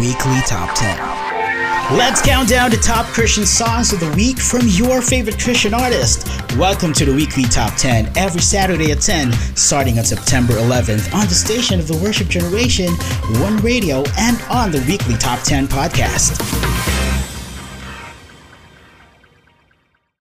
Weekly Top 10. Let's count down the top Christian songs of the week from your favorite Christian artist. Welcome to the Weekly Top 10, every Saturday at 10, starting on September 11th on the station of the Worship Generation, One Radio, and on the Weekly Top 10 podcast.